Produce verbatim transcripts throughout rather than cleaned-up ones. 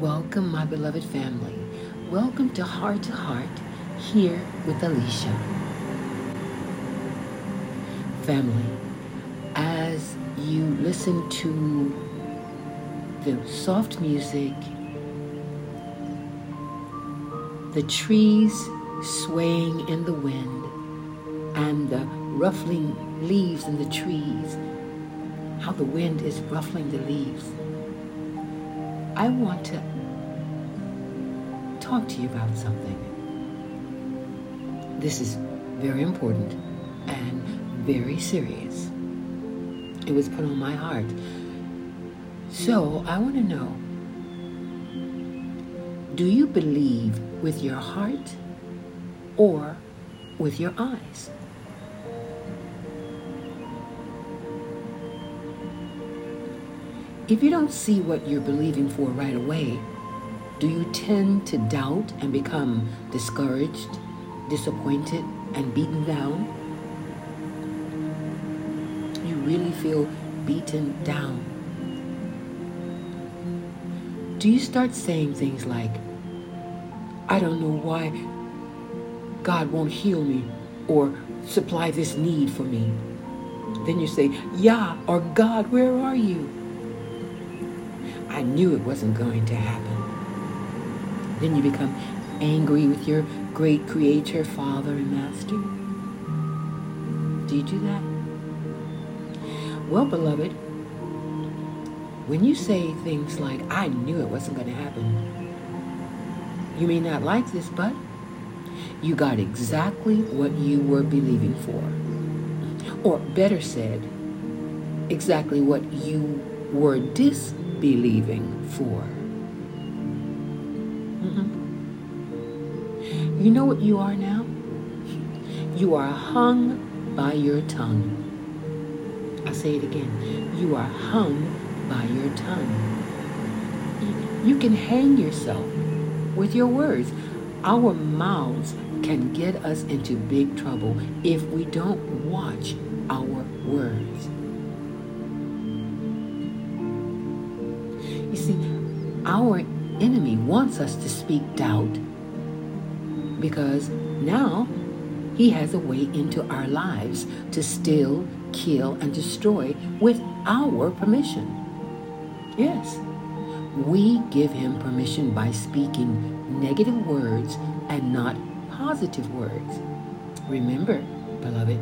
Welcome, my beloved family. Welcome to Heart to Heart here with Alicia. Family, as you listen to the soft music, the trees swaying in the wind, and the ruffling leaves in the trees, how the wind is ruffling the leaves, I want to talk to you about something. This is very important and very serious. It was put on my heart. So I want to know, do you believe with your heart or with your eyes? If you don't see what you're believing for right away, do you tend to doubt and become discouraged, disappointed, and beaten down? You really feel beaten down. Do you start saying things like, I don't know why God won't heal me or supply this need for me? Then you say, Yah, or God, where are you? I knew it wasn't going to happen. Then you become angry with your great creator, Father, and Master. Do you do that? Well, beloved, when you say things like, I knew it wasn't going to happen, you may not like this, but you got exactly what you were believing for. Or better said, exactly what you were disbelieving for. Mm-hmm. You know what you are now? You are hung by your tongue. I say it again. You are hung by your tongue. You can hang yourself with your words. Our mouths can get us into big trouble if we don't watch our words. You see, our enemy wants us to speak doubt because now he has a way into our lives to steal, kill, and destroy with our permission. Yes, we give him permission by speaking negative words and not positive words. Remember, beloved,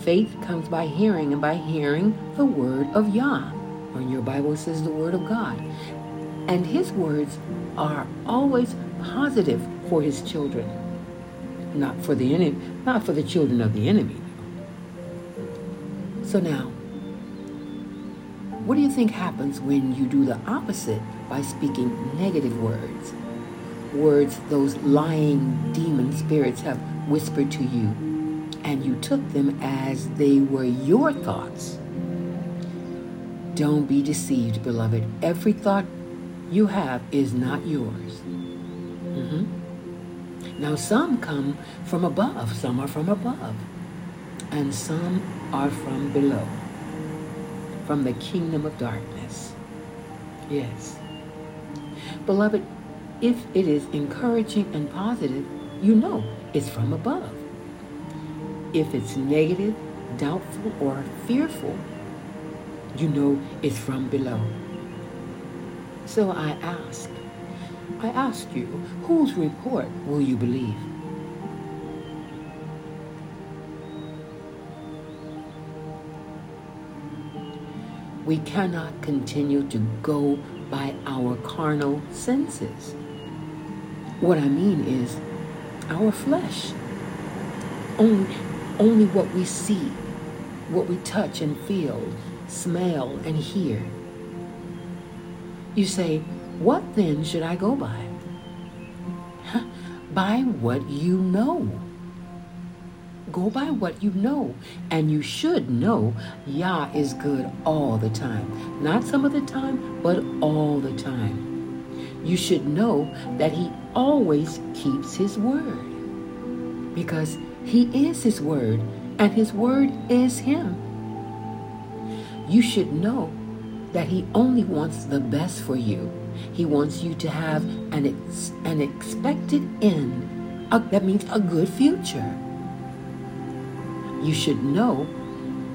faith comes by hearing, and by hearing the word of Yah, or in your Bible it says the word of God. And his words are always positive for his children, not for the enemy, not for the children of the enemy. So now, what do you think happens when you do the opposite by speaking negative words? Words those lying demon spirits have whispered to you, and you took them as they were your thoughts. Don't be deceived, beloved. Every thought you have is not yours. Mm-hmm. Now, some come from above, some are from above, and some are from below, from the kingdom of darkness. Yes. Beloved, if it is encouraging and positive, you know it's from above. If it's negative, doubtful, or fearful, you know it's from below. So I ask, I ask you, whose report will you believe? We cannot continue to go by our carnal senses. What I mean is our flesh. Only, only what we see, what we touch and feel, smell and hear. You say, what then should I go by? By what you know. Go by what you know, and you should know Yah is good all the time. Not some of the time, but all the time. You should know that he always keeps his word, because he is his word, and his word is him. You should know that he only wants the best for you. He wants you to have an ex- an expected end. Uh, that means a good future. You should know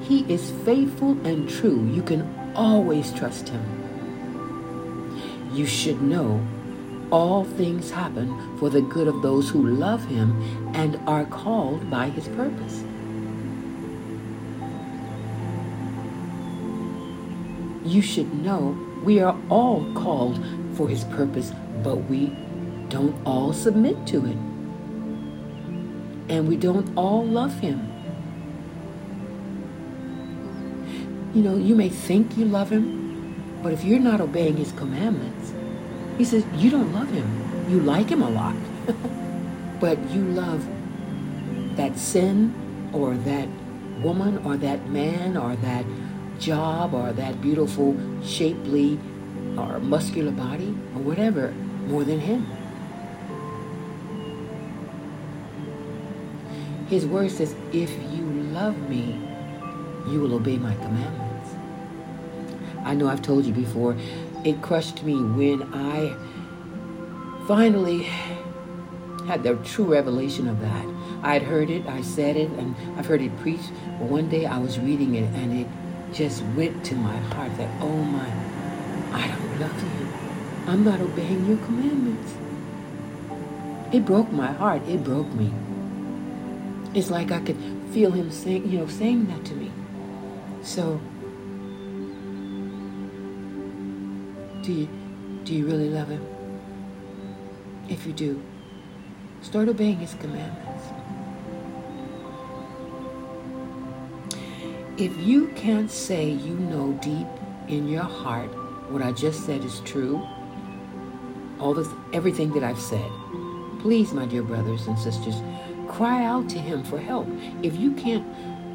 he is faithful and true. You can always trust him. You should know all things happen for the good of those who love him and are called by his purpose. You should know we are all called for his purpose, but we don't all submit to it. And we don't all love him. You know, you may think you love him, but if you're not obeying his commandments, he says you don't love him. You like him a lot, but you love that sin or that woman or that man or that job or that beautiful, shapely or muscular body or whatever more than him. His word says, if you love me, you will obey my commandments. I know I've told you before, it crushed me when I finally had the true revelation of that. I had heard it, I said it, and I've heard it preached. But one day I was reading it, and it just went to my heart that, oh my, I don't love you. I'm not obeying your commandments. It broke my heart. It broke me. It's like I could feel him saying, you know, saying that to me. So, do you, do you really love him? If you do, start obeying his commandments. If you can't say you know deep in your heart what I just said is true, all this, everything that I've said, please, my dear brothers and sisters, cry out to him for help. If you can't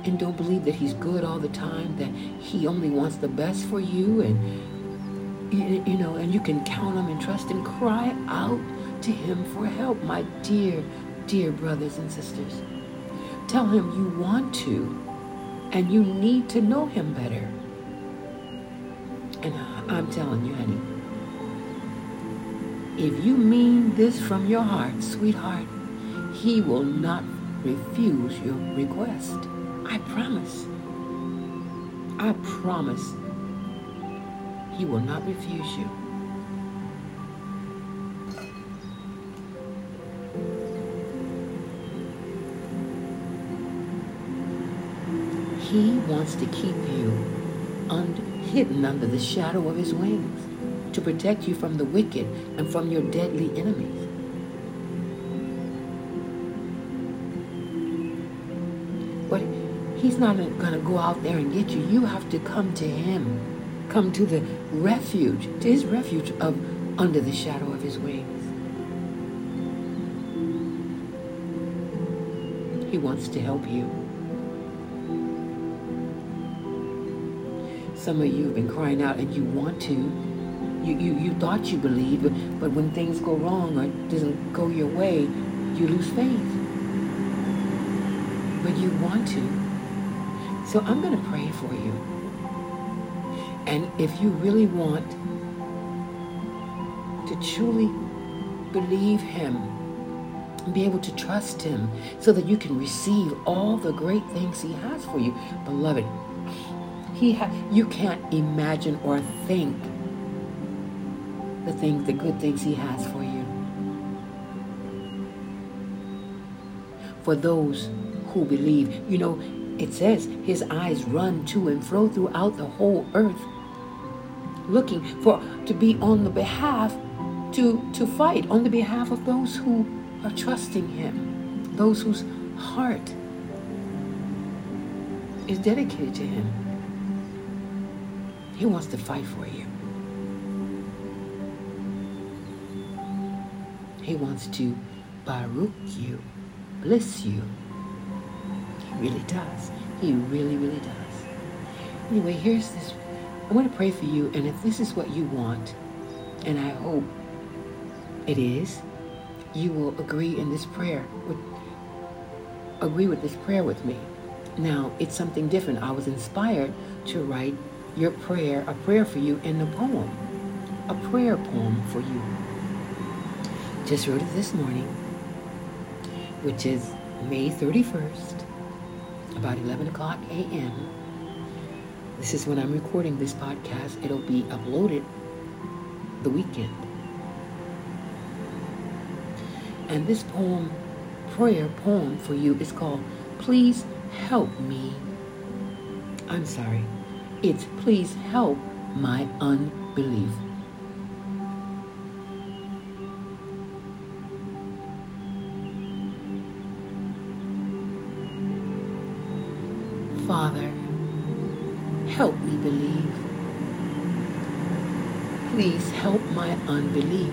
and don't believe that he's good all the time, that he only wants the best for you, and you know, and you can count him and trust him, cry out to him for help, my dear, dear brothers and sisters. Tell him you want to, and you need to know him better. And I'm telling you, honey, if you mean this from your heart, sweetheart, he will not refuse your request. I promise. I promise. He will not refuse you. He wants to keep you un- hidden under the shadow of his wings, to protect you from the wicked and from your deadly enemies. But he's not going to go out there and get you. You have to come to him. Come to the refuge, to his refuge of under the shadow of his wings. He wants to help you. Some of you have been crying out and you want to. You, you, you thought you believed, but, but when things go wrong or it doesn't go your way, you lose faith. But you want to. So I'm going to pray for you. And if you really want to truly believe him, be able to trust him so that you can receive all the great things he has for you, beloved, he ha- you can't imagine or think the things, the good things he has for you. For those who believe. You know, it says his eyes run to and fro throughout the whole earth, looking for to be on the behalf, to to fight on the behalf of those who are trusting him, those whose heart is dedicated to him. He wants to fight for you. He wants to Baruch you, bless you. Really does. He really, really does. Anyway, here's this. I want to pray for you, and if this is what you want, and I hope it is, you will agree in this prayer. With, agree with this prayer with me. Now, it's something different. I was inspired to write your prayer, a prayer for you, and the poem, a prayer poem for you. Just wrote it this morning, which is May thirty-first, about eleven o'clock a.m. This is when I'm recording this podcast. It'll be uploaded the weekend. And this poem, prayer poem for you, is called Please Help Me. I'm sorry. It's Please Help My Unbelief. Father, help me believe. Please help my unbelief.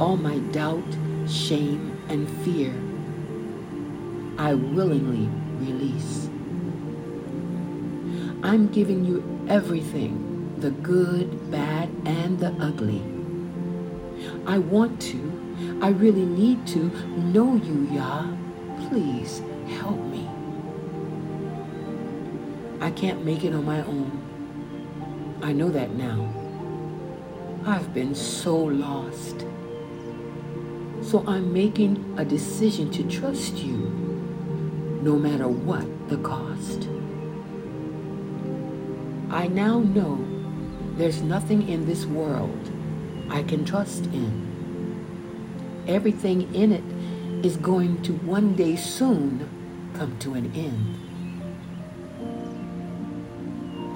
All my doubt, shame, and fear, I willingly release. I'm giving you everything, the good, bad, and the ugly. I want to, I really need to know you, Yah. Please help me. I can't make it on my own. I know that now. I've been so lost. So I'm making a decision to trust you, no matter what the cost. I now know there's nothing in this world I can trust in. Everything in it is going to one day soon come to an end.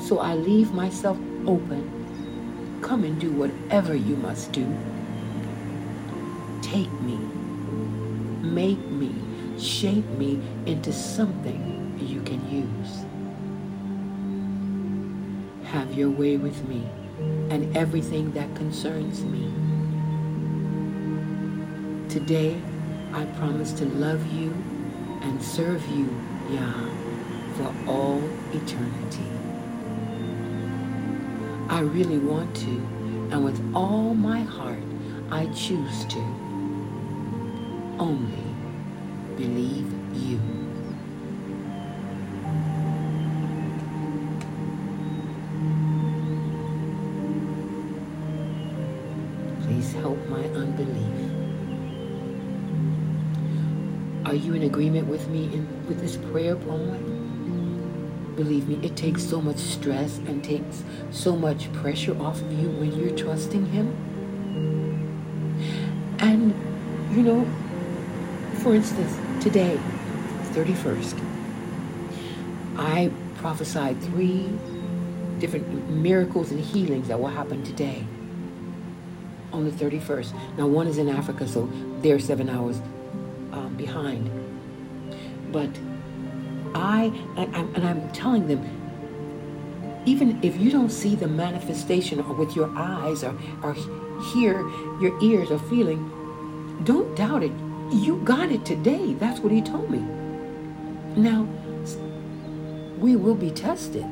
So I leave myself open. Come and do whatever you must do. Take me, make me, shape me into something you can use. Have your way with me and everything that concerns me. Today, I promise to love you and serve you, Yah, for all eternity. I really want to, and with all my heart, I choose to. Only believe you. Please help my unbelief. Are you in agreement with me in with this prayer poem? Believe me, it takes so much stress and takes so much pressure off of you when you're trusting Him. And, you know, for instance, today, thirty-first, I prophesied three different miracles and healings that will happen today on the thirty-first. Now, one is in Africa, so they're seven hours um, behind. But I, and I'm telling them, even if you don't see the manifestation or with your eyes or, or hear your ears or feeling, don't doubt it. You got it today. That's what he told me. Now, we will be tested.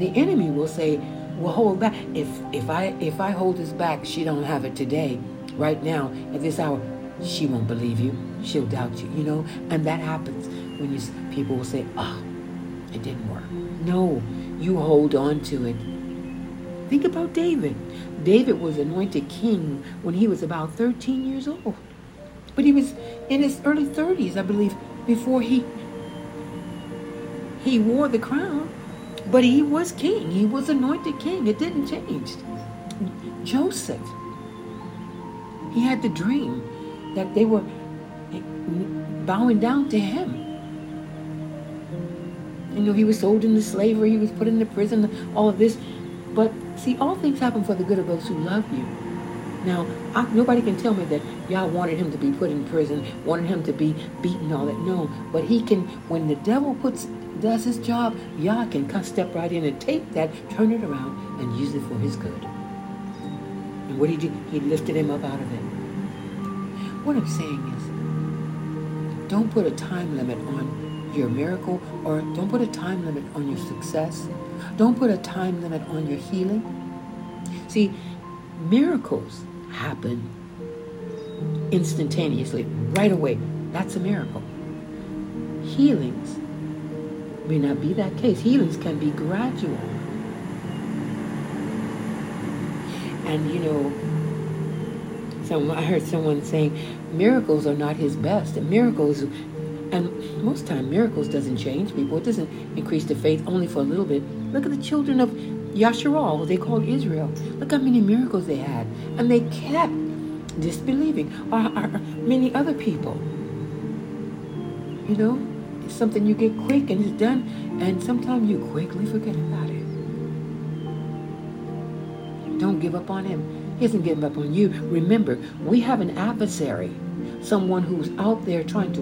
The enemy will say, well, hold back. If if I if I hold this back, she don't have it today. Right now, at this hour, she won't believe you. She'll doubt you, you know? And that happens when you, people will say, oh, it didn't work. No, you hold on to it. Think about David. David was anointed king when he was about thirteen years old. But he was in his early thirties, I believe, before he he wore the crown. But he was king. He was anointed king. It didn't change. Joseph, he had the dream that they were bowing down to him. You know, he was sold into slavery, he was put into prison, all of this. But see, all things happen for the good of those who love you. Now, I, nobody can tell me that y'all wanted him to be put in prison, wanted him to be beaten, all that. No, but he can, when the devil puts does his job, y'all can come step right in and take that, turn it around, and use it for his good. And what he did, he lifted him up out of it. What I'm saying is, don't put a time limit on your miracle, or don't put a time limit on your success. Don't put a time limit on your healing. See, miracles happen instantaneously, right away. That's a miracle. Healings may not be that case. Healings can be gradual. And you know, some, I heard someone saying miracles are not his best. And miracles, and most time miracles doesn't change people. It doesn't increase the faith, only for a little bit. Look at the children of Yasharal, they called Israel. Look how many miracles they had. And they kept disbelieving. Or, or many other people. You know, it's something you get quick and it's done. And sometimes you quickly forget about it. Don't give up on him. He isn't giving up on you. Remember, we have an adversary. Someone who's out there trying to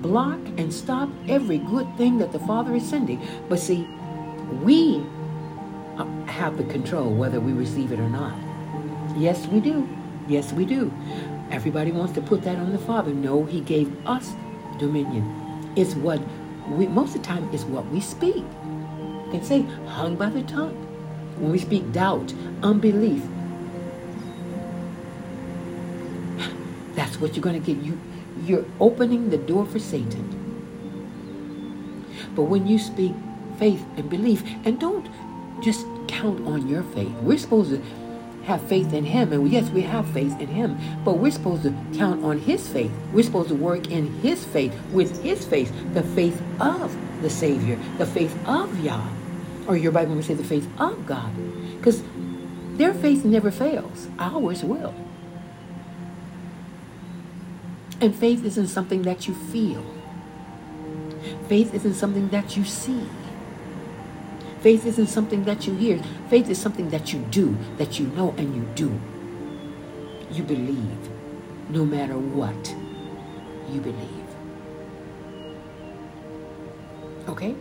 block and stop every good thing that the Father is sending. But see, we have the control whether we receive it or not. Yes, we do. Yes, we do. Everybody wants to put that on the Father. No, he gave us dominion. It's what we, most of the time, it's what we speak. They say, hung by the tongue. When we speak doubt, unbelief, that's what you're going to get. You, you're opening the door for Satan. But when you speak faith and belief, and don't just count on your faith. We're supposed to have faith in him, and yes, we have faith in him, but we're supposed to count on his faith. We're supposed to work in his faith, with his faith, the faith of the Savior, the faith of Yah, or your Bible would say the faith of God, because their faith never fails. Ours will. And faith isn't something that you feel. Faith isn't something that you see. Faith isn't something that you hear. Faith is something that you do, that you know and you do. You believe. No matter what, you believe. Okay?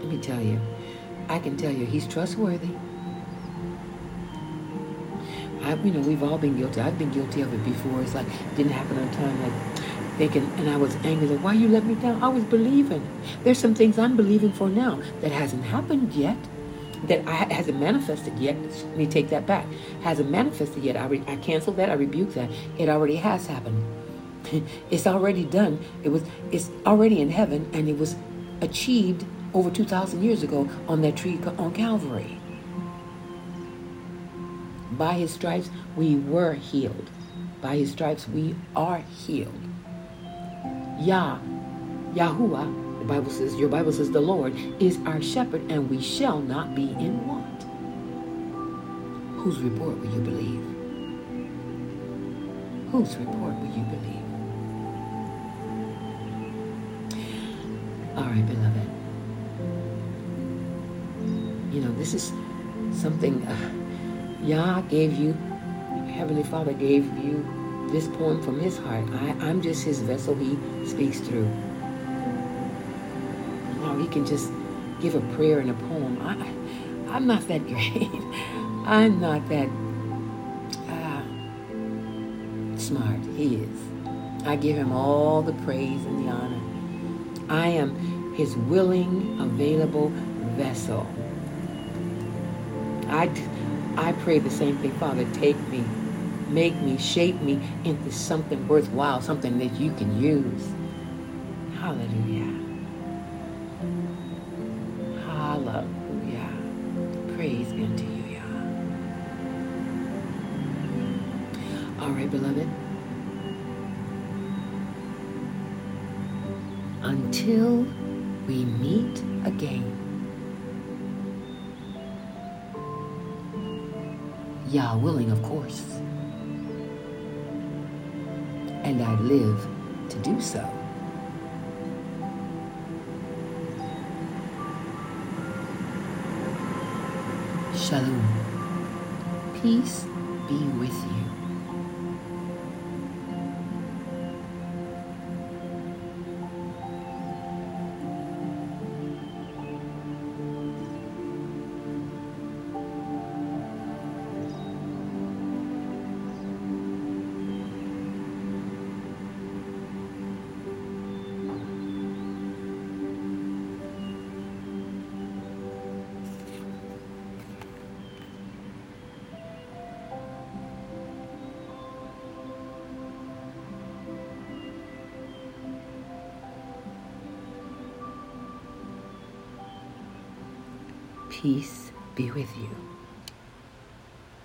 Let me tell you. I can tell you he's trustworthy. I, you know, we've all been guilty. I've been guilty of it before. It's like, it didn't happen on time. Like, thinking, and I was angry, like, why you let me down? I was believing. There's some things I'm believing for now that hasn't happened yet, that I, hasn't manifested yet. Let me take that back. Hasn't manifested yet. I, re, I canceled that. I rebuked that. It already has happened. It's already done. It was. It's already in heaven, and it was achieved over two thousand years ago on that tree on Calvary. By his stripes, we were healed. By his stripes, we are healed. Yah, Yahuwah, the Bible says, your Bible says, the Lord is our shepherd, and we shall not be in want. Whose report will you believe? Whose report will you believe? All right, beloved. You know, this is something uh, Yah gave you, Heavenly Father gave you, this poem from his heart. I, I'm just his vessel he speaks through. Now he can just give a prayer and a poem. I, I'm not that great. I'm not that uh, smart. He is. I give him all the praise and the honor. I am his willing, available vessel. I, I pray the same thing. Father, take me. Make me, shape me into something worthwhile, something that you can use. Hallelujah. Hallelujah. Praise be unto you, Yah. All right, beloved. Until we meet again. Yah willing, of course. And I live to do so. Shalom. Peace be with you. Peace be with you.